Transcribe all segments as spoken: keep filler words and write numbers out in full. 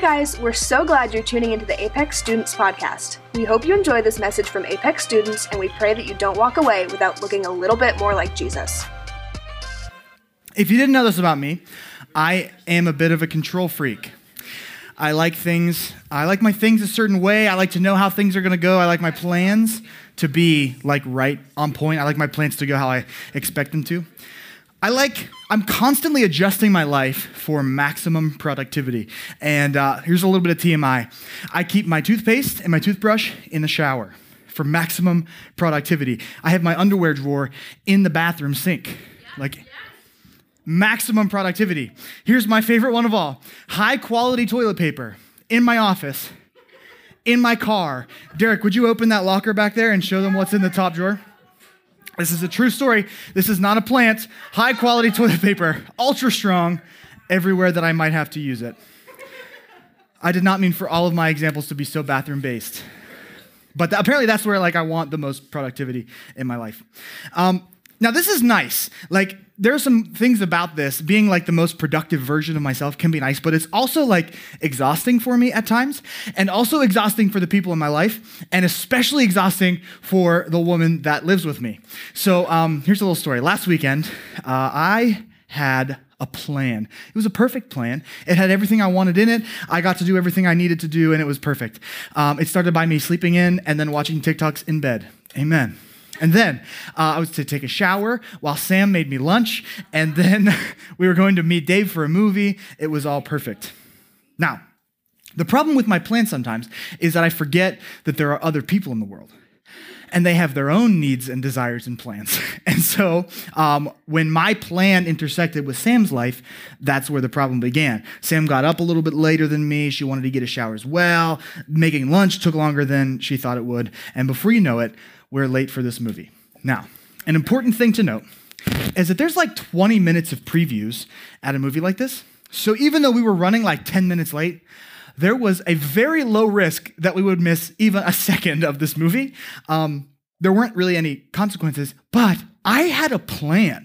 Hey guys, we're so glad you're tuning into the Apex Students Podcast. We hope you enjoy this message from Apex Students, and we pray that you don't walk away without looking a little bit more like Jesus. If you didn't know this about me, I am a bit of a control freak. I like things, I like my things a certain way. I like to know how things are going to go. I like my plans to be like right on point. I like my plans to go how I expect them to. I like, I'm constantly adjusting my life for maximum productivity. And uh, here's a little bit of T M I. I keep my toothpaste and my toothbrush in the shower for maximum productivity. I have my underwear drawer in the bathroom sink. Like, yeah. Maximum productivity. Here's my favorite one of all. High quality toilet paper in my office, in my car. Derek, would you open that locker back there and show them what's in the top drawer? This is a true story. This is not a plant. High quality toilet paper, ultra strong, everywhere that I might have to use it. I did not mean for all of my examples to be so bathroom based, but th- apparently that's where like I want the most productivity in my life. Um, now this is nice. Like there are some things about this being like the most productive version of myself can be nice, but it's also like exhausting for me at times, and also exhausting for the people in my life, and especially exhausting for the woman that lives with me. So um, here's a little story. Last weekend, uh, I had a plan. It was a perfect plan. It had everything I wanted in it. I got to do everything I needed to do, and it was perfect. Um, it started by me sleeping in and then watching TikToks in bed. Amen. And then uh, I was to take a shower while Sam made me lunch, and then we were going to meet Dave for a movie. It was all perfect. Now, the problem with my plan sometimes is that I forget that there are other people in the world, and they have their own needs and desires and plans. And so um, when my plan intersected with Sam's life, that's where the problem began. Sam got up a little bit later than me. She wanted to get a shower as well. Making lunch took longer than she thought it would. And before you know it, we're late for this movie. Now, an important thing to note is that there's like twenty minutes of previews at a movie like this. So even though we were running like ten minutes late, there was a very low risk that we would miss even a second of this movie. Um, there weren't really any consequences, but I had a plan.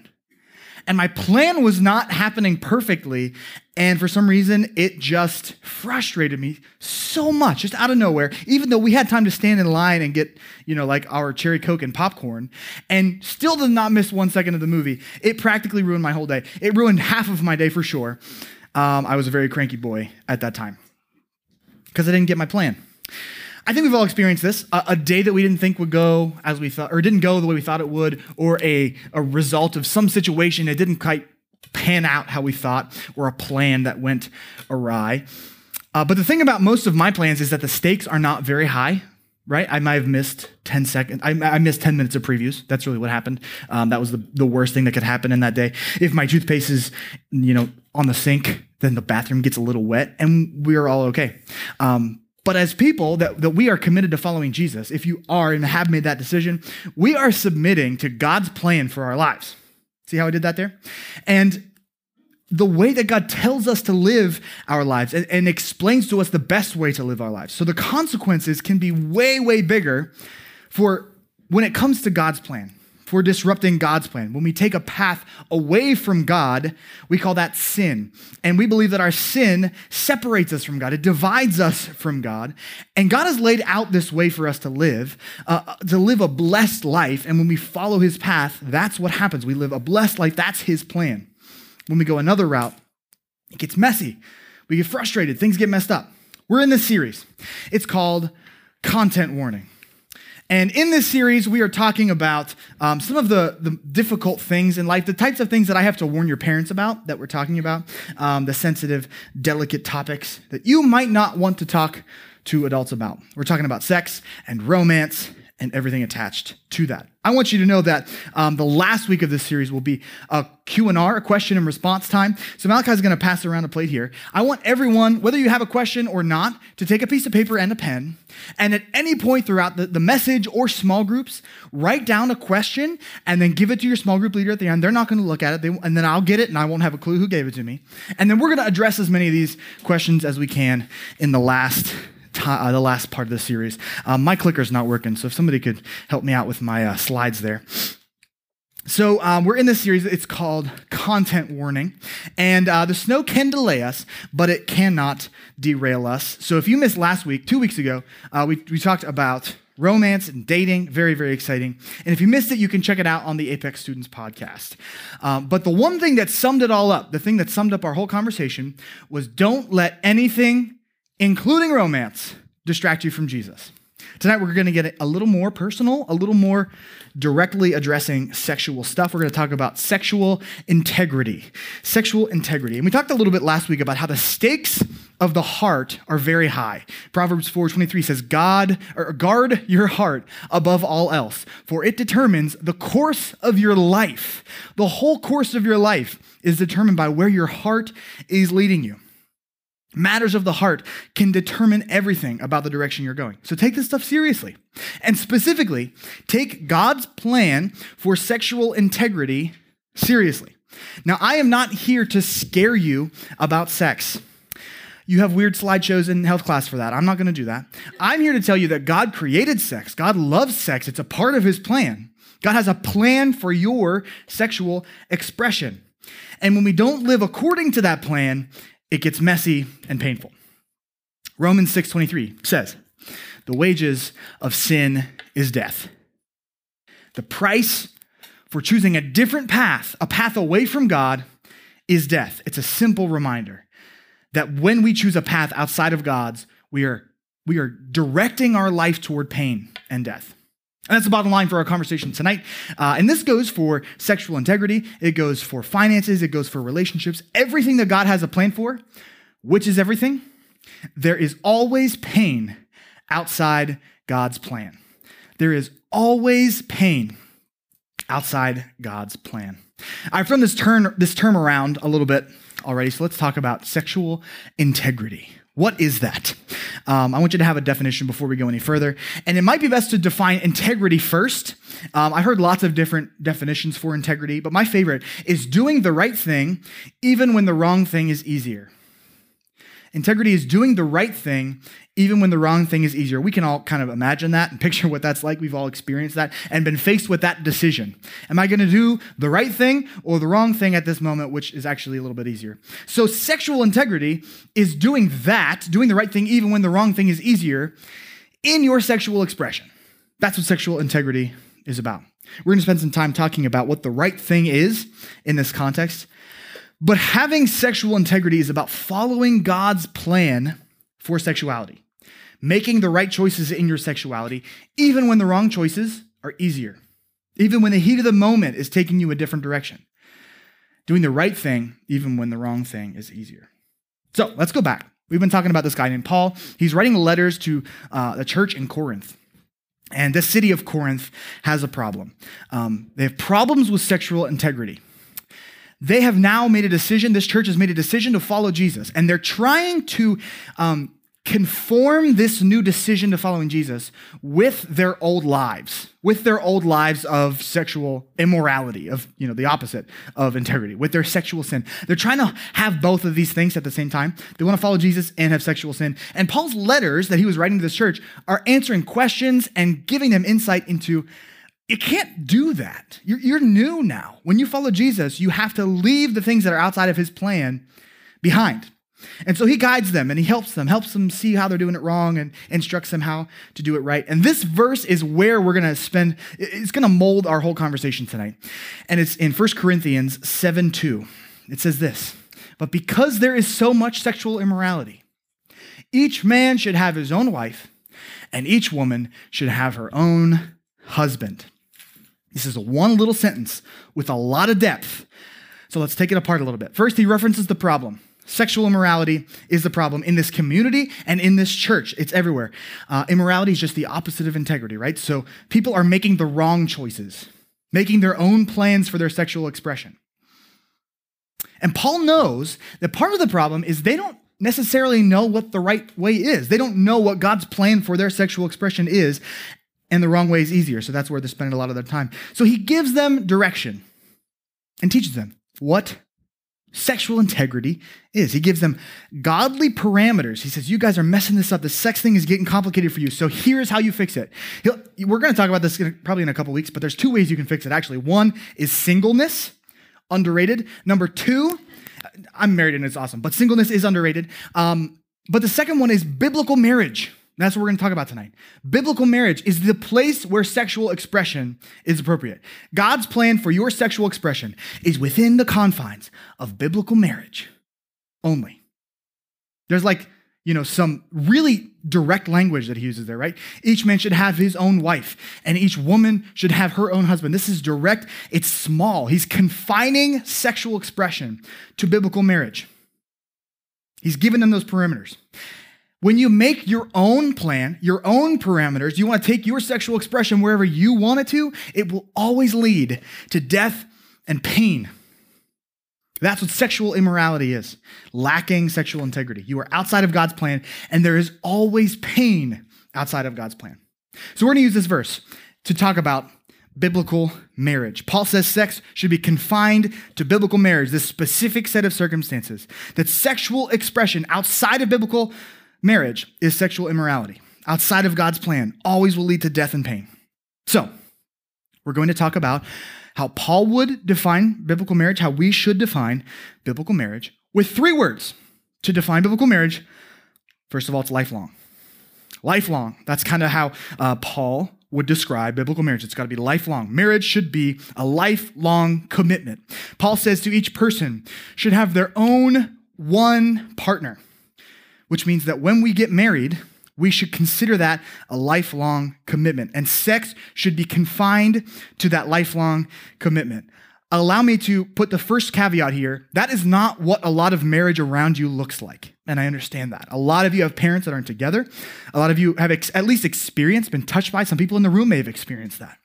And my plan was not happening perfectly. And for some reason, it just frustrated me so much, just out of nowhere, even though we had time to stand in line and get, you know, like our cherry Coke and popcorn, and still did not miss one second of the movie. It practically ruined my whole day. It ruined half of my day for sure. Um, I was a very cranky boy at that time because I didn't get my plan. I think we've all experienced this, a, a day that we didn't think would go as we thought, or didn't go the way we thought it would, or a, a result of some situation that didn't quite pan out how we thought, or a plan that went awry. Uh, but the thing about most of my plans is that the stakes are not very high, right? I might have missed ten seconds. I, I missed ten minutes of previews. That's really what happened. Um, that was the, the worst thing that could happen in that day. If my toothpaste is, you know, on the sink, then the bathroom gets a little wet and we're all okay. Um, But as people that, that we are committed to following Jesus, if you are and have made that decision, we are submitting to God's plan for our lives. See how I did that there? And the way that God tells us to live our lives and, and explains to us the best way to live our lives. So the consequences can be way, way bigger for when it comes to God's plan, for disrupting God's plan. When we take a path away from God, we call that sin. And we believe that our sin separates us from God. It divides us from God. And God has laid out this way for us to live, uh, to live a blessed life. And when we follow his path, that's what happens. We live a blessed life. That's his plan. When we go another route, it gets messy. We get frustrated. Things get messed up. We're in this series. It's called Content Warning. And in this series, we are talking about um, some of the, the difficult things in life, the types of things that I have to warn your parents about that we're talking about, um, the sensitive, delicate topics that you might not want to talk to adults about. We're talking about sex and romance and everything attached to that. I want you to know that um, the last week of this series will be a Q and R, a question and response time. So Malachi's going to pass around a plate here. I want everyone, whether you have a question or not, to take a piece of paper and a pen, and at any point throughout the, the message or small groups, write down a question and then give it to your small group leader at the end. They're not going to look at it, they, and then I'll get it, and I won't have a clue who gave it to me. And then we're going to address as many of these questions as we can in the last Uh, the last part of the series. Um, my clicker's not working, so if somebody could help me out with my uh, slides there. So um, we're in this series. It's called Content Warning. And uh, the snow can delay us, but it cannot derail us. So if you missed last week, two weeks ago, uh, we, we talked about romance and dating. Very, very exciting. And if you missed it, you can check it out on the Apex Students Podcast. Um, but the one thing that summed it all up, the thing that summed up our whole conversation, was don't let anything, including romance, distract you from Jesus. Tonight, we're going to get a little more personal, a little more directly addressing sexual stuff. We're going to talk about sexual integrity, sexual integrity. And we talked a little bit last week about how the stakes of the heart are very high. Proverbs four twenty-three says, God, or guard your heart above all else, for it determines the course of your life. The whole course of your life is determined by where your heart is leading you. Matters of the heart can determine everything about the direction you're going. So take this stuff seriously. And specifically, take God's plan for sexual integrity seriously. Now, I am not here to scare you about sex. You have weird slideshows in health class for that. I'm not going to do that. I'm here to tell you that God created sex. God loves sex. It's a part of his plan. God has a plan for your sexual expression. And when we don't live according to that plan, it gets messy and painful. Romans six twenty-three says, the wages of sin is death. The price for choosing a different path, a path away from God, is death. It's a simple reminder that when we choose a path outside of God's, we are, we are directing our life toward pain and death. And that's the bottom line for our conversation tonight. Uh, and this goes for sexual integrity. It goes for finances. It goes for relationships. Everything that God has a plan for, which is everything, there is always pain outside God's plan. There is always pain outside God's plan. I've thrown this turn, this term around a little bit already, so let's talk about sexual integrity. What is that? Um, I want you to have a definition before we go any further. And it might be best to define integrity first. Um, I heard lots of different definitions for integrity, but my favorite is doing the right thing even when the wrong thing is easier. Integrity is doing the right thing even when the wrong thing is easier. We can all kind of imagine that and picture what that's like. We've all experienced that and been faced with that decision. Am I going to do the right thing or the wrong thing at this moment, which is actually a little bit easier? So sexual integrity is doing that, doing the right thing even when the wrong thing is easier in your sexual expression. That's what sexual integrity is about. We're going to spend some time talking about what the right thing is in this context. But having sexual integrity is about following God's plan for sexuality, making the right choices in your sexuality, even when the wrong choices are easier, even when the heat of the moment is taking you a different direction, doing the right thing, even when the wrong thing is easier. So let's go back. We've been talking about this guy named Paul. He's writing letters to uh, the church in Corinth. And the city of Corinth has a problem. Um, they have problems with sexual integrity. They have now made a decision, this church has made a decision to follow Jesus, and they're trying to um, conform this new decision to following Jesus with their old lives, with their old lives of sexual immorality, of, you know, the opposite of integrity, with their sexual sin. They're trying to have both of these things at the same time. They want to follow Jesus and have sexual sin. And Paul's letters that he was writing to this church are answering questions and giving them insight into you can't do that. You're, you're new now. When you follow Jesus, you have to leave the things that are outside of his plan behind. And so he guides them and he helps them, helps them see how they're doing it wrong and instructs them how to do it right. And this verse is where we're going to spend, it's going to mold our whole conversation tonight. And it's in First Corinthians seven two. It says this, but because there is so much sexual immorality, each man should have his own wife and each woman should have her own husband. This is one little sentence with a lot of depth. So let's take it apart a little bit. First, he references the problem. Sexual immorality is the problem in this community and in this church. It's everywhere. Uh, immorality is just the opposite of integrity, right? So people are making the wrong choices, making their own plans for their sexual expression. And Paul knows that part of the problem is they don't necessarily know what the right way is. They don't know what God's plan for their sexual expression is. And the wrong way is easier. So that's where they're spending a lot of their time. So he gives them direction and teaches them what sexual integrity is. He gives them godly parameters. He says, you guys are messing this up. The sex thing is getting complicated for you, so here's how you fix it. He'll, we're going to talk about this probably in a couple weeks, but there's two ways you can fix it, actually. One is singleness, underrated. Number two, I'm married and it's awesome, but singleness is underrated. Um, but the second one is biblical marriage. That's what we're going to talk about tonight. Biblical marriage is the place where sexual expression is appropriate. God's plan for your sexual expression is within the confines of biblical marriage only. There's like, you know, some really direct language that he uses there, right? Each man should have his own wife, and each woman should have her own husband. This is direct. It's small. He's confining sexual expression to biblical marriage. He's given them those parameters. When you make your own plan, your own parameters, you want to take your sexual expression wherever you want it to, it will always lead to death and pain. That's what sexual immorality is, lacking sexual integrity. You are outside of God's plan, and there is always pain outside of God's plan. So we're going to use this verse to talk about biblical marriage. Paul says sex should be confined to biblical marriage, this specific set of circumstances, that sexual expression outside of biblical marriage is sexual immorality. Outside of God's plan, always will lead to death and pain. So we're going to talk about how Paul would define biblical marriage, how we should define biblical marriage, with three words to define biblical marriage. First of all, it's lifelong. Lifelong. That's kind of how uh, Paul would describe biblical marriage. It's got to be lifelong. Marriage should be a lifelong commitment. Paul says to each person should have their own one partner, which means that when we get married, we should consider that a lifelong commitment. And sex should be confined to that lifelong commitment. Allow me to put the first caveat here. That is not what a lot of marriage around you looks like. And I understand that. A lot of you have parents that aren't together. A lot of you have ex- at least experienced, been touched by. Some people in the room may have experienced that.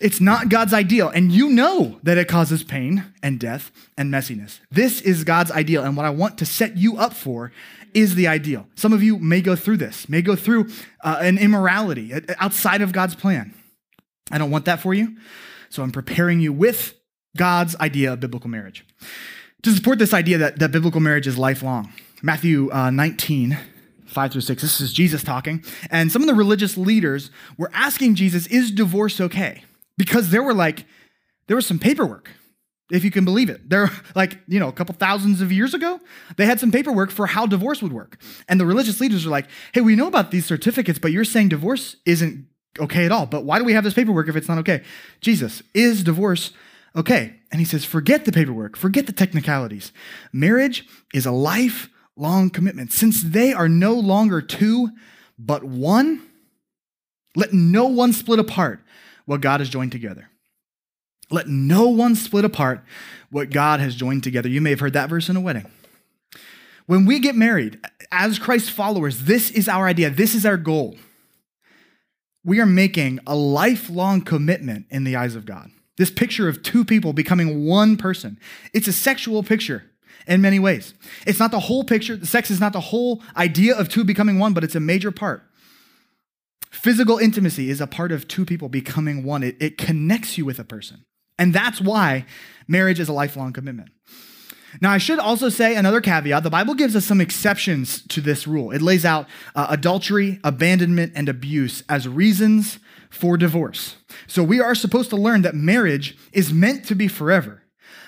It's not God's ideal. And you know that it causes pain and death and messiness. This is God's ideal. And what I want to set you up for is the ideal. Some of you may go through this, may go through uh, an immorality outside of God's plan. I don't want that for you. So I'm preparing you with God's idea of biblical marriage. To support this idea that, that biblical marriage is lifelong, Matthew uh, nineteen, five through six, this is Jesus talking. And some of the religious leaders were asking Jesus, is divorce okay? Because there were like, there was some paperwork, if you can believe it. There, like, you know, a couple thousands of years ago, they had some paperwork for how divorce would work. And the religious leaders are like, hey, we know about these certificates, but you're saying divorce isn't okay at all. But why do we have this paperwork if it's not okay? Jesus, is divorce okay? And he says, forget the paperwork, forget the technicalities. Marriage is a lifelong commitment. Since they are no longer two, but one, let no one split apart what God has joined together. Let no one split apart what God has joined together. You may have heard that verse in a wedding. When we get married, as Christ followers, this is our idea. This is our goal. We are making a lifelong commitment in the eyes of God. This picture of two people becoming one person, it's a sexual picture in many ways. It's not the whole picture. The sex is not the whole idea of two becoming one, but it's a major part. Physical intimacy is a part of two people becoming one. It, it connects you with a person. And that's why marriage is a lifelong commitment. Now, I should also say another caveat. The Bible gives us some exceptions to this rule. It lays out uh, adultery, abandonment, and abuse as reasons for divorce. So we are supposed to learn that marriage is meant to be forever.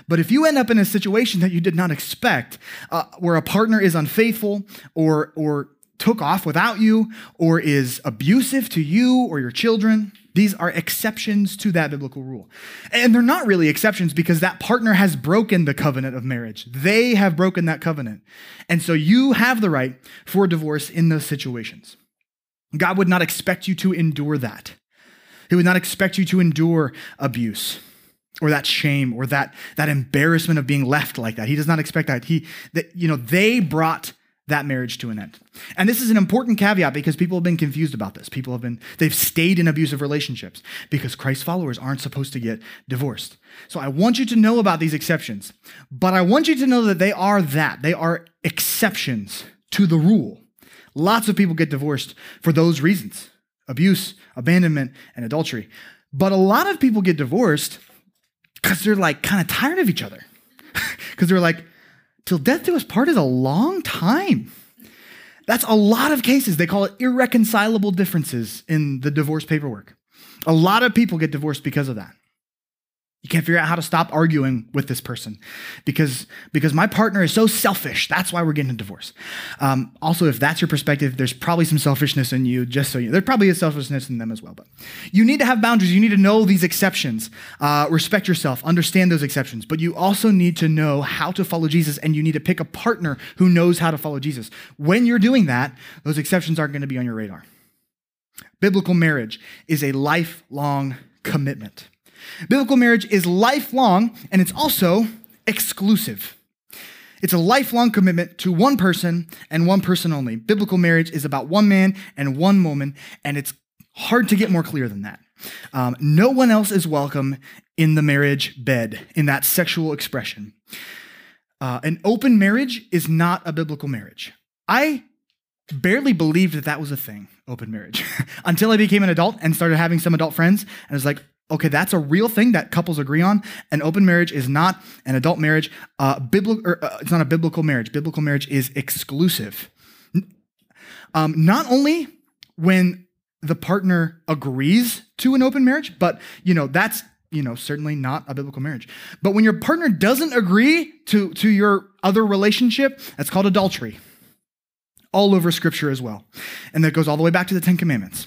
But if you end up in a situation that you did not expect, uh, where a partner is unfaithful or or took off without you, or is abusive to you or your children, these are exceptions to that biblical rule. And they're not really exceptions because that partner has broken the covenant of marriage. They have broken that covenant. And so you have the right for divorce in those situations. God would not expect you to endure that. He would not expect you to endure abuse or that shame or that, that embarrassment of being left like that. He does not expect that. He, that, you know, they brought that marriage to an end. And this is an important caveat because people have been confused about this. People have been, they've stayed in abusive relationships because Christ followers aren't supposed to get divorced. So I want you to know about these exceptions, but I want you to know that they are that. They are exceptions to the rule. Lots of people get divorced for those reasons: abuse, abandonment, and adultery. But a lot of people get divorced because they're like kind of tired of each other. Because they're like, till death do us part is a long time. That's a lot of cases. They call it irreconcilable differences in the divorce paperwork. A lot of people get divorced because of that. You can't figure out how to stop arguing with this person because, because my partner is so selfish. That's why we're getting a divorce. Um, also, if that's your perspective, there's probably some selfishness in you, just so you know. There probably is selfishness in them as well. But you need to have boundaries. You need to know these exceptions. Uh, respect yourself. Understand those exceptions. But you also need to know how to follow Jesus, and you need to pick a partner who knows how to follow Jesus. When you're doing that, those exceptions aren't going to be on your radar. Biblical marriage is a lifelong commitment. Biblical marriage is lifelong, and it's also exclusive. It's a lifelong commitment to one person and one person only. Biblical marriage is about one man and one woman, and it's hard to get more clear than that. Um, no one else is welcome in the marriage bed, in that sexual expression. Uh, an open marriage is not a biblical marriage. I barely believed that that was a thing, open marriage, until I became an adult and started having some adult friends, and I was like, okay, that's a real thing that couples agree on. An open marriage is not an adult marriage. Uh, biblical, or, uh, it's not a biblical marriage. Biblical marriage is exclusive. Um, not only when the partner agrees to an open marriage, but you know that's you know certainly not a biblical marriage. But when your partner doesn't agree to to your other relationship, that's called adultery. All over Scripture as well, and that goes all the way back to the Ten Commandments.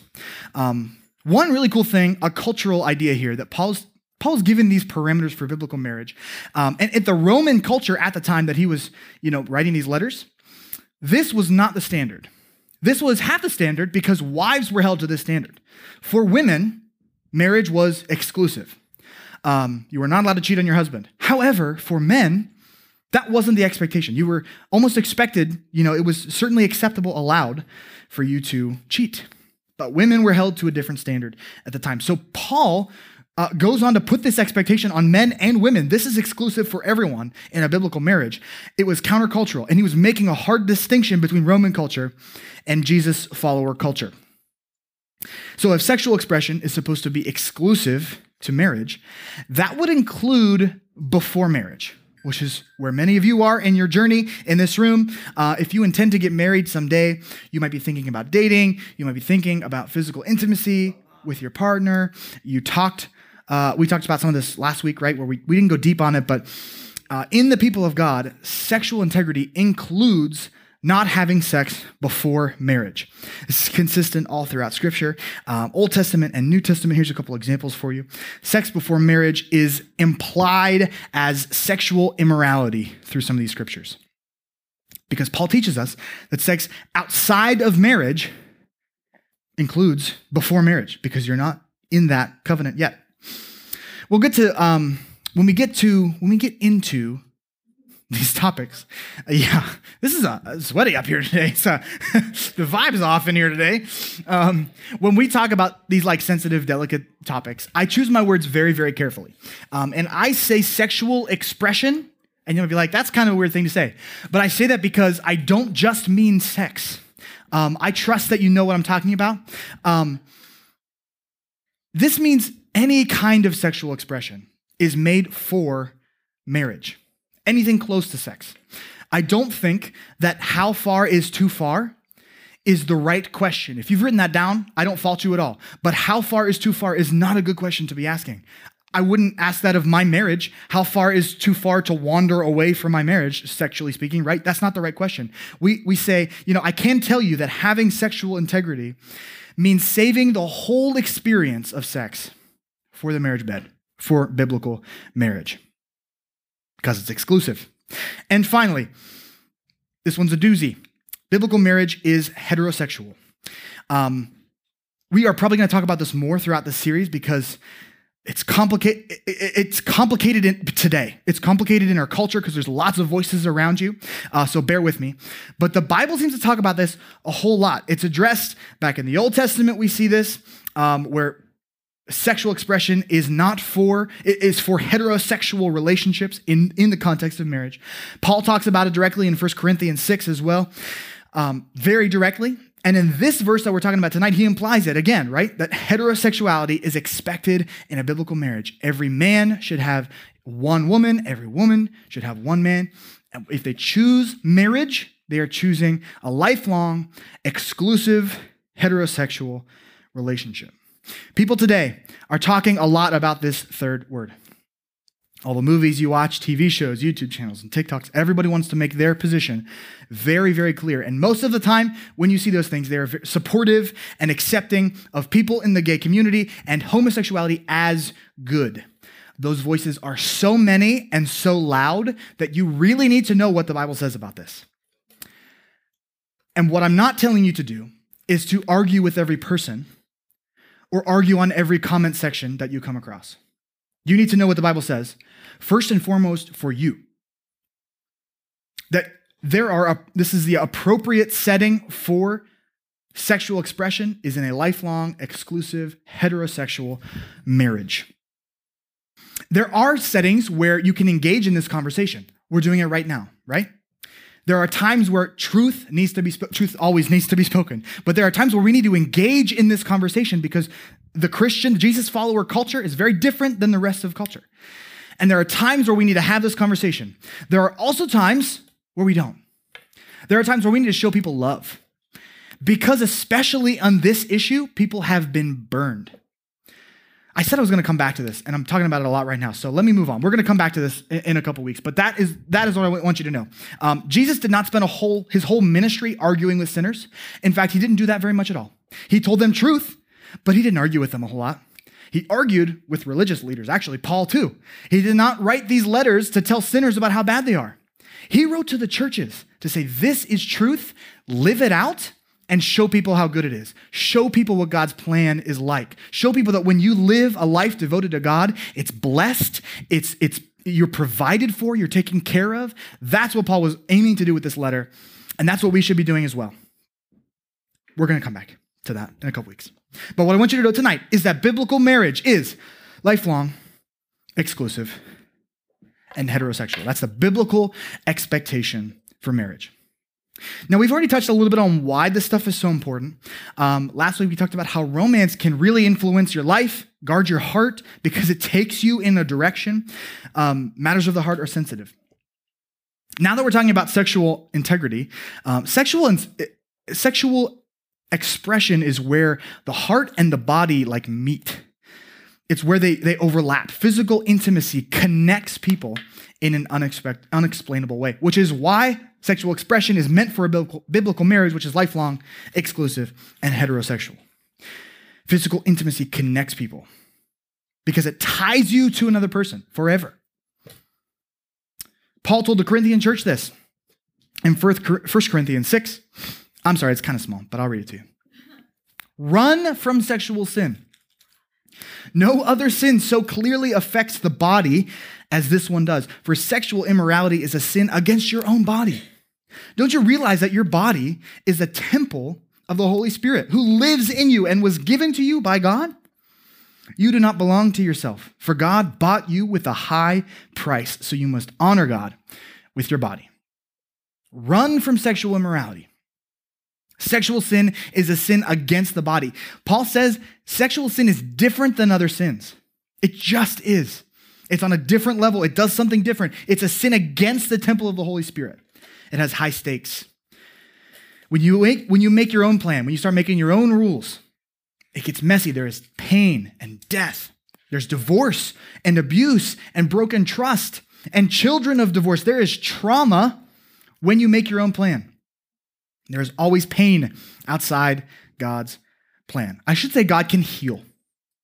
Um, One really cool thing, a cultural idea here, that Paul's, Paul's given these parameters for biblical marriage. Um, and at the Roman culture at the time that he was, you know, writing these letters, this was not the standard. This was half the standard because wives were held to this standard. For women, marriage was exclusive. Um, you were not allowed to cheat on your husband. However, for men, that wasn't the expectation. You were almost expected, you know, it was certainly acceptable, allowed for you to cheat. But women were held to a different standard at the time. So Paul uh, goes on to put this expectation on men and women. This is exclusive for everyone in a biblical marriage. It was countercultural, and he was making a hard distinction between Roman culture and Jesus follower culture. So if sexual expression is supposed to be exclusive to marriage, that would include before marriage, which is where many of you are in your journey in this room. Uh, if you intend to get married someday, you might be thinking about dating. You might be thinking about physical intimacy with your partner. You talked, uh, we talked about some of this last week, right? Where we, we didn't go deep on it, but uh, in the people of God, sexual integrity includes not having sex before marriage. This is consistent all throughout Scripture, um, Old Testament and New Testament. Here's a couple examples for you. Sex before marriage is implied as sexual immorality through some of these Scriptures, because Paul teaches us that sex outside of marriage includes before marriage, because you're not in that covenant yet. We'll get to um, when we get to when we get into. These topics. Uh, yeah, this is uh, sweaty up here today. So the vibe's off in here today. Um, when we talk about these like sensitive, delicate topics, I choose my words very, very carefully. Um, and I say sexual expression, and you'll be like, that's kind of a weird thing to say. But I say that because I don't just mean sex. Um, I trust that you know what I'm talking about. Um, this means any kind of sexual expression is made for marriage. Anything close to sex. I don't think that how far is too far is the right question. If you've written that down, I don't fault you at all. But how far is too far is not a good question to be asking. I wouldn't ask that of my marriage. How far is too far to wander away from my marriage, sexually speaking, right? That's not the right question. We, we say, you know, I can tell you that having sexual integrity means saving the whole experience of sex for the marriage bed, for biblical marriage, because it's exclusive. And finally, this one's a doozy. Biblical marriage is heterosexual. Um, we are probably going to talk about this more throughout the series because it's complicated. It's complicated in today. It's complicated in our culture because there's lots of voices around you. Uh, so bear with me. But the Bible seems to talk about this a whole lot. It's addressed back in the Old Testament. We see this um, where sexual expression is not for, it is for heterosexual relationships in, in the context of marriage. Paul talks about it directly in First Corinthians six as well, um, very directly. And in this verse that we're talking about tonight, he implies it again, right? That heterosexuality is expected in a biblical marriage. Every man should have one woman. Every woman should have one man. if they choose marriage, they are choosing a lifelong, exclusive, heterosexual relationship. People today are talking a lot about this third word. All the movies you watch, T V shows, YouTube channels, and TikToks, everybody wants to make their position very, very clear. And most of the time, when you see those things, they are supportive and accepting of people in the gay community and homosexuality as good. Those voices are so many and so loud that you really need to know what the Bible says about this. And what I'm not telling you to do is to argue with every person or argue on every comment section that you come across. You need to know what the Bible says, first and foremost for you. That there are a, this is the appropriate setting for sexual expression is in a lifelong, exclusive, heterosexual marriage. There are settings where you can engage in this conversation. We're doing it right now, right? There are times where truth needs to be sp- truth always needs to be spoken, but there are times where we need to engage in this conversation because the Christian, Jesus follower culture is very different than the rest of culture. And there are times where we need to have this conversation. There are also times where we don't. There are times where we need to show people love because especially on this issue, people have been burned. I said I was going to come back to this and I'm talking about it a lot right now. So let me move on. We're going to come back to this in a couple weeks, but that is, that is what I want you to know. Um, Jesus did not spend a whole, his whole ministry arguing with sinners. In fact, he didn't do that very much at all. He told them truth. But he didn't argue with them a whole lot. He argued with religious leaders, actually Paul too. He did not write these letters to tell sinners about how bad they are. He wrote to the churches to say, this is truth, live it out and show people how good it is. Show people what God's plan is like. Show people that when you live a life devoted to God, it's blessed, it's, it's, you're provided for, you're taken care of. That's what Paul was aiming to do with this letter. And that's what we should be doing as well. We're gonna come back to that in a couple weeks. But what I want you to know tonight is that biblical marriage is lifelong, exclusive, and heterosexual. That's the biblical expectation for marriage. Now, we've already touched a little bit on why this stuff is so important. Um, last week, we talked about how romance can really influence your life, guard your heart, because it takes you in a direction. Um, matters of the heart are sensitive. Now that we're talking about sexual integrity, um, sexual and uh, sexual expression is where the heart and the body like meet. It's where they, they overlap. Physical intimacy connects people in an unexpected, unexplainable way, which is why sexual expression is meant for a biblical, biblical marriage, which is lifelong, exclusive, and heterosexual. Physical intimacy connects people because it ties you to another person forever. Paul told the Corinthian church this in First Corinthians six, I'm sorry, it's kind of small, but I'll read it to you. Run from sexual sin. No other sin so clearly affects the body as this one does, for sexual immorality is a sin against your own body. Don't you realize that your body is a temple of the Holy Spirit who lives in you and was given to you by God? You do not belong to yourself, for God bought you with a high price, so you must honor God with your body. Run from sexual immorality. Sexual sin is a sin against the body. Paul says sexual sin is different than other sins. It just is. It's on a different level. It does something different. It's a sin against the temple of the Holy Spirit. It has high stakes. When you make, when you make your own plan, when you start making your own rules, it gets messy. There is pain and death. There's divorce and abuse and broken trust and children of divorce. There is trauma when you make your own plan. There is always pain outside God's plan. I should say God can heal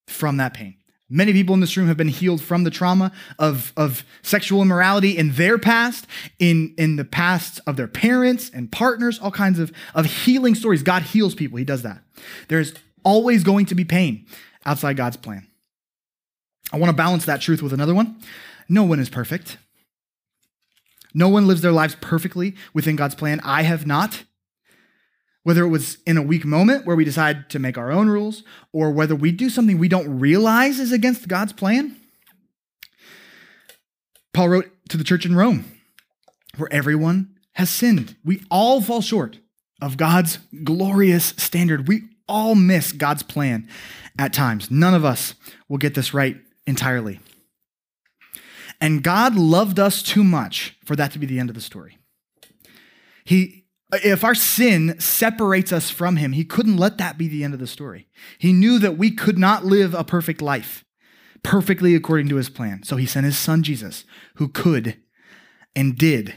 from that pain. Many people in this room have been healed from the trauma of, of sexual immorality in their past, in, in the past of their parents and partners, all kinds of, of healing stories. God heals people. He does that. There is always going to be pain outside God's plan. I want to balance that truth with another one. No one is perfect. No one lives their lives perfectly within God's plan. I have not. Whether it was in a weak moment where we decide to make our own rules or whether we do something we don't realize is against God's plan. Paul wrote to the church in Rome, where everyone has sinned. We all fall short of God's glorious standard. We all miss God's plan at times. None of us will get this right entirely. And God loved us too much for that to be the end of the story. He, if our sin separates us from him, he couldn't let that be the end of the story. He knew that we could not live a perfect life, perfectly according to his plan. So he sent his son, Jesus, who could and did.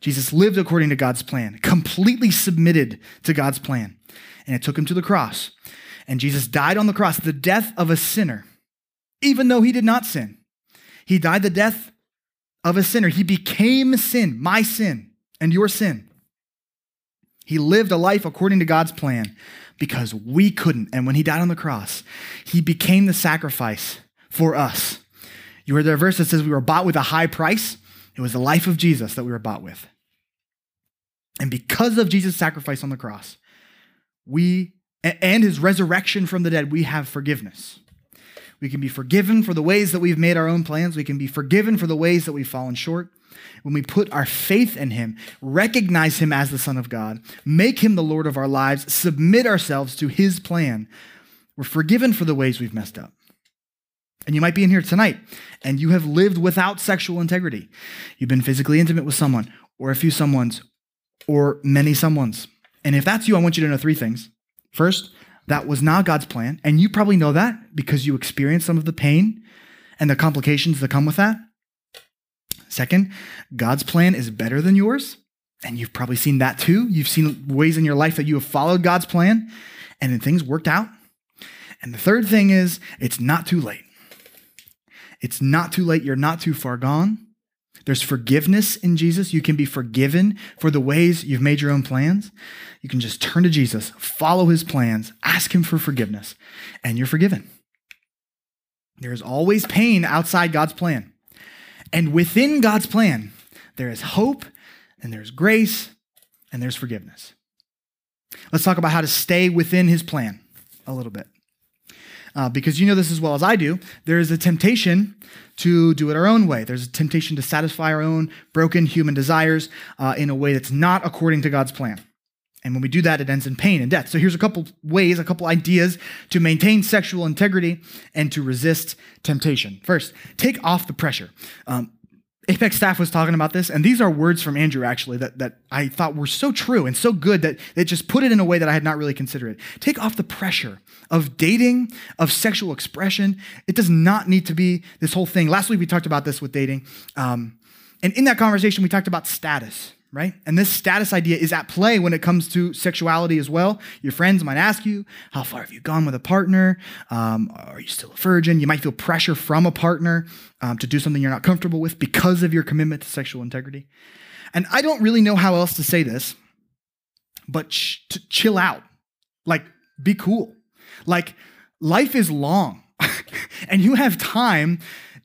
Jesus lived according to God's plan, completely submitted to God's plan. And it took him to the cross. And Jesus died on the cross, the death of a sinner, even though he did not sin. He died the death of a sinner. He became sin, my sin and your sin. He lived a life according to God's plan because we couldn't. And when he died on the cross, he became the sacrifice for us. You heard that verse that says we were bought with a high price. It was the life of Jesus that we were bought with. And because of Jesus' sacrifice on the cross, we and his resurrection from the dead, we have forgiveness. We can be forgiven for the ways that we've made our own plans. We can be forgiven for the ways that we've fallen short. When we put our faith in him, recognize him as the Son of God, make him the Lord of our lives, submit ourselves to his plan, we're forgiven for the ways we've messed up. And you might be in here tonight and you have lived without sexual integrity. You've been physically intimate with someone or a few someones or many someones. And if that's you, I want you to know three things. First, that was not God's plan. And you probably know that because you experienced some of the pain and the complications that come with that. Second, God's plan is better than yours. And you've probably seen that too. You've seen ways in your life that you have followed God's plan and then things worked out. And the third thing is it's not too late. It's not too late. You're not too far gone. There's forgiveness in Jesus. You can be forgiven for the ways you've made your own plans. You can just turn to Jesus, follow his plans, ask him for forgiveness, and you're forgiven. There is always pain outside God's plan. And within God's plan, there is hope, and there's grace, and there's forgiveness. Let's talk about how to stay within his plan a little bit. Uh, because you know this as well as I do, there is a temptation to do it our own way. There's a temptation to satisfy our own broken human desires uh, in a way that's not according to God's plan. And when we do that, it ends in pain and death. So here's a couple ways, a couple ideas to maintain sexual integrity and to resist temptation. First, take off the pressure. Um, Apex staff was talking about this, and these are words from Andrew, actually, that, that I thought were so true and so good that they just put it in a way that I had not really considered it. Take off the pressure of dating, of sexual expression. It does not need to be this whole thing. Last week, we talked about this with dating. Um, and in that conversation, we talked about status, right? And this status idea is at play when it comes to sexuality as well. Your friends might ask you, how far have you gone with a partner? Um, are you still a virgin? You might feel pressure from a partner um, to do something you're not comfortable with because of your commitment to sexual integrity. And I don't really know how else to say this, but ch- to chill out. Like, be cool. Like, life is long and you have time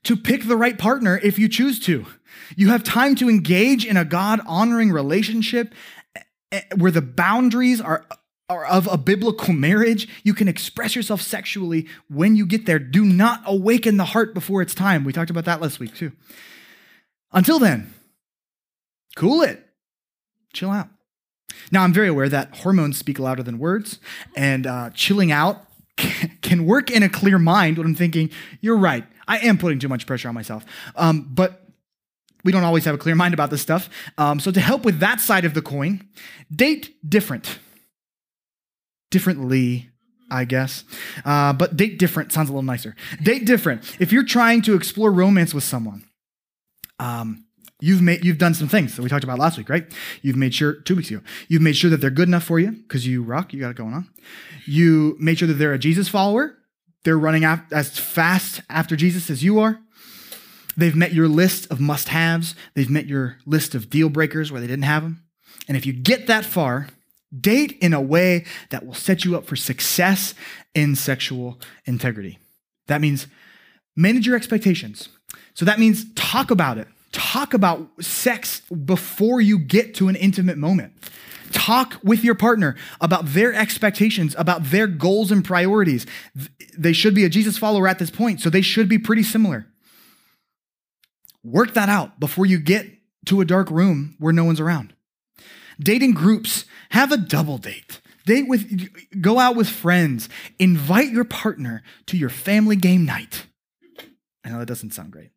to pick the right partner if you choose to. You have time to engage in a God-honoring relationship where the boundaries are, are of a biblical marriage. You can express yourself sexually when you get there. Do not awaken the heart before it's time. We talked about that last week too. Until then, cool it. Chill out. Now, I'm very aware that hormones speak louder than words, and uh, chilling out can work in a clear mind when I'm thinking, you're right, I am putting too much pressure on myself. Um, but we don't always have a clear mind about this stuff. Um, so to help with that side of the coin, date different. Differently, I guess. Uh, but date different sounds a little nicer. Date different. If you're trying to explore romance with someone, um, you've made, you've done some things that we talked about last week, right? You've made sure, two weeks ago, you've made sure that they're good enough for you because you rock, you got it going on. You made sure that they're a Jesus follower. They're running af- as fast after Jesus as you are. They've met your list of must-haves. They've met your list of deal breakers where they didn't have them. And if you get that far, date in a way that will set you up for success in sexual integrity. That means manage your expectations. So that means talk about it. Talk about sex before you get to an intimate moment. Talk with your partner about their expectations, about their goals and priorities. They should be a Jesus follower at this point, so they should be pretty similar. Work that out before you get to a dark room where no one's around. Dating groups, have a double date. Date with, go out with friends. Invite your partner to your family game night. I know that doesn't sound great.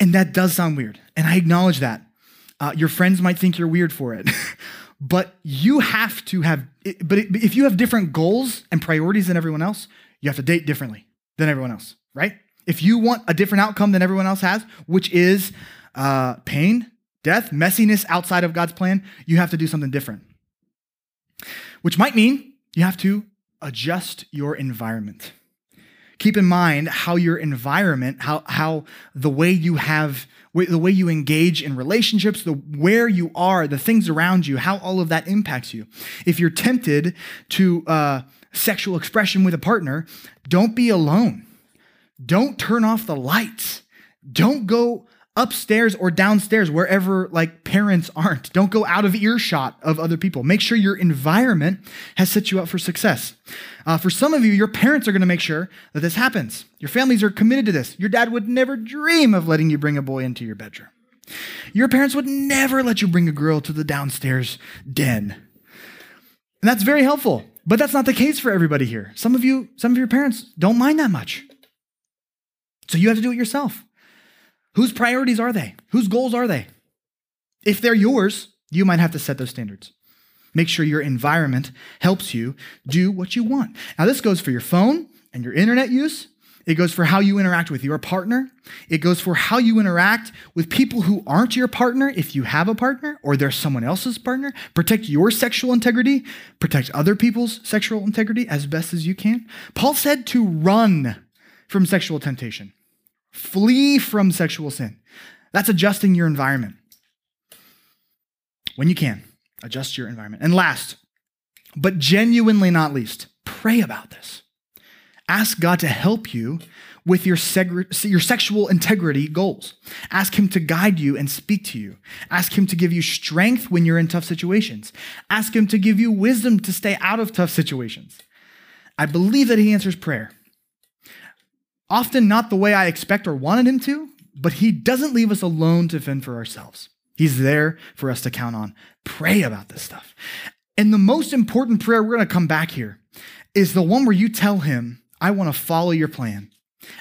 And that does sound weird. And I acknowledge that. Uh, your friends might think you're weird for it, but you have to have, but if you have different goals and priorities than everyone else, you have to date differently than everyone else, right? If you want a different outcome than everyone else has, which is uh, pain, death, messiness outside of God's plan, you have to do something different, which might mean you have to adjust your environment. Keep in mind how your environment, how how the way you have, the way you engage in relationships, the where you are, the things around you, how all of that impacts you. If you're tempted to uh, sexual expression with a partner, don't be alone. Don't turn off the lights. Don't go upstairs or downstairs, wherever like parents aren't. Don't go out of earshot of other people. Make sure your environment has set you up for success. Uh, for some of you, your parents are going to make sure that this happens. Your families are committed to this. Your dad would never dream of letting you bring a boy into your bedroom. Your parents would never let you bring a girl to the downstairs den. And that's very helpful, but that's not the case for everybody here. Some of you, some of your parents don't mind that much. So you have to do it yourself. Whose priorities are they? Whose goals are they? If they're yours, you might have to set those standards. Make sure your environment helps you do what you want. Now, this goes for your phone and your internet use. It goes for how you interact with your partner. It goes for how you interact with people who aren't your partner, if you have a partner, or they're someone else's partner. Protect your sexual integrity. Protect other people's sexual integrity as best as you can. Paul said to run from sexual temptation. Flee from sexual sin. That's adjusting your environment. When you can, adjust your environment. And last, but genuinely not least, pray about this. Ask God to help you with your, seg- your sexual integrity goals. Ask him to guide you and speak to you. Ask him to give you strength when you're in tough situations. Ask him to give you wisdom to stay out of tough situations. I believe that he answers prayer. Often not the way I expect or wanted him to, but he doesn't leave us alone to fend for ourselves. He's there for us to count on. Pray about this stuff. And the most important prayer, we're going to come back here, is the one where you tell him, I want to follow your plan.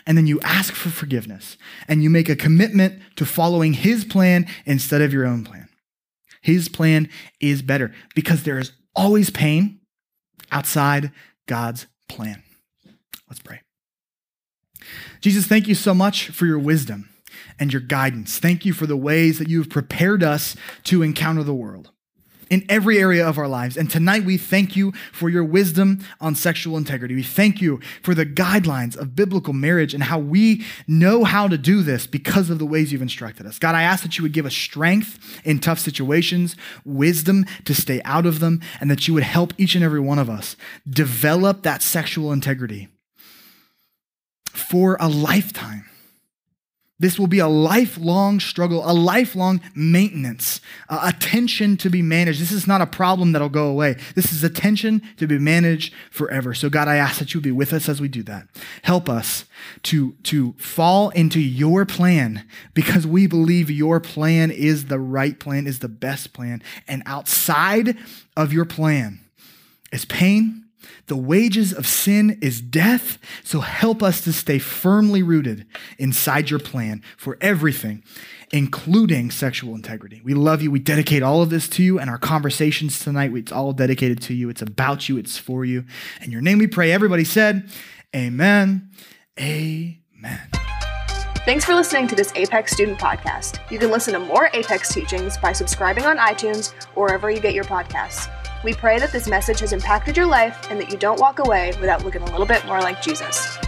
And then you ask for forgiveness and you make a commitment to following his plan instead of your own plan. His plan is better because there is always pain outside God's plan. Let's pray. Jesus, thank you so much for your wisdom and your guidance. Thank you for the ways that you have prepared us to encounter the world in every area of our lives. And tonight we thank you for your wisdom on sexual integrity. We thank you for the guidelines of biblical marriage and how we know how to do this because of the ways you've instructed us. God, I ask that you would give us strength in tough situations, wisdom to stay out of them, and that you would help each and every one of us develop that sexual integrity for a lifetime. This will be a lifelong struggle, a lifelong maintenance, a tension to be managed. This is not a problem that'll go away. This is a tension to be managed forever. So God, I ask that you be with us as we do that. Help us to, to fall into your plan because we believe your plan is the right plan, is the best plan. And outside of your plan is pain. The wages of sin is death, so help us to stay firmly rooted inside your plan for everything, including sexual integrity. We love you. We dedicate all of this to you, and our conversations tonight, it's all dedicated to you. It's about you. It's for you. In your name we pray. Everybody said, amen, amen. Thanks for listening to this Apex Student Podcast. You can listen to more Apex teachings by subscribing on iTunes or wherever you get your podcasts. We pray that this message has impacted your life and that you don't walk away without looking a little bit more like Jesus.